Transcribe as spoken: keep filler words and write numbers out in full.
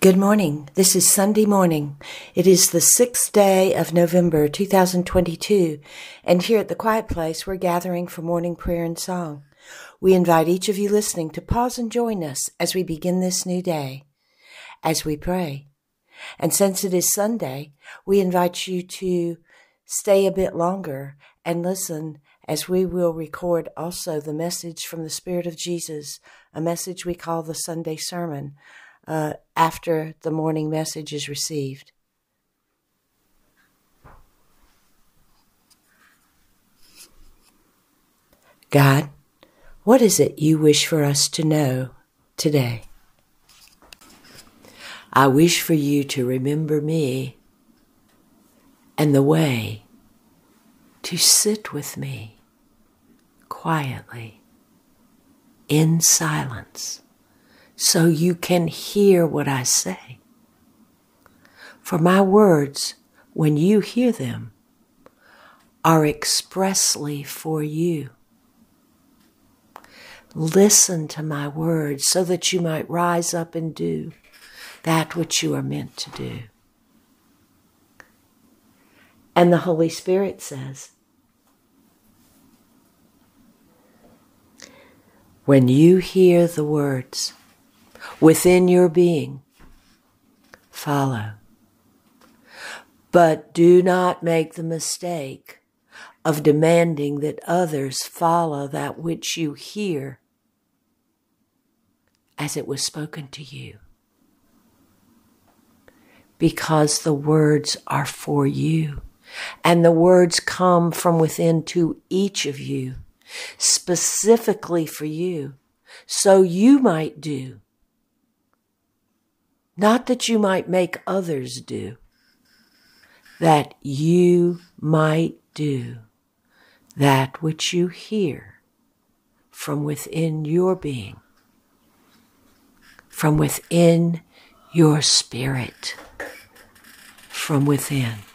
Good morning. This is Sunday morning. It is the sixth day of November two thousand twenty-two, and here at The Quiet Place, we're gathering for morning prayer and song. We invite each of you listening to pause and join us as we begin this new day, as we pray. And since it is Sunday, we invite you to stay a bit longer and listen as we will record also the message from the Spirit of Jesus, a message we call the Sunday Sermon, Uh, after the morning message is received. God, what is it you wish for us to know today? I wish for you to remember me and the way to sit with me quietly in silence, so you can hear what I say. For my words, when you hear them, are expressly for you. Listen to my words so that you might rise up and do that which you are meant to do. And the Holy Spirit says, when you hear the words, within your being, follow. But do not make the mistake of demanding that others follow that which you hear as it was spoken to you, because the words are for you, and the words come from within to each of you, specifically for you, so you might do. Not that you might make others do, that you might do that which you hear from within your being, from within your spirit, from within.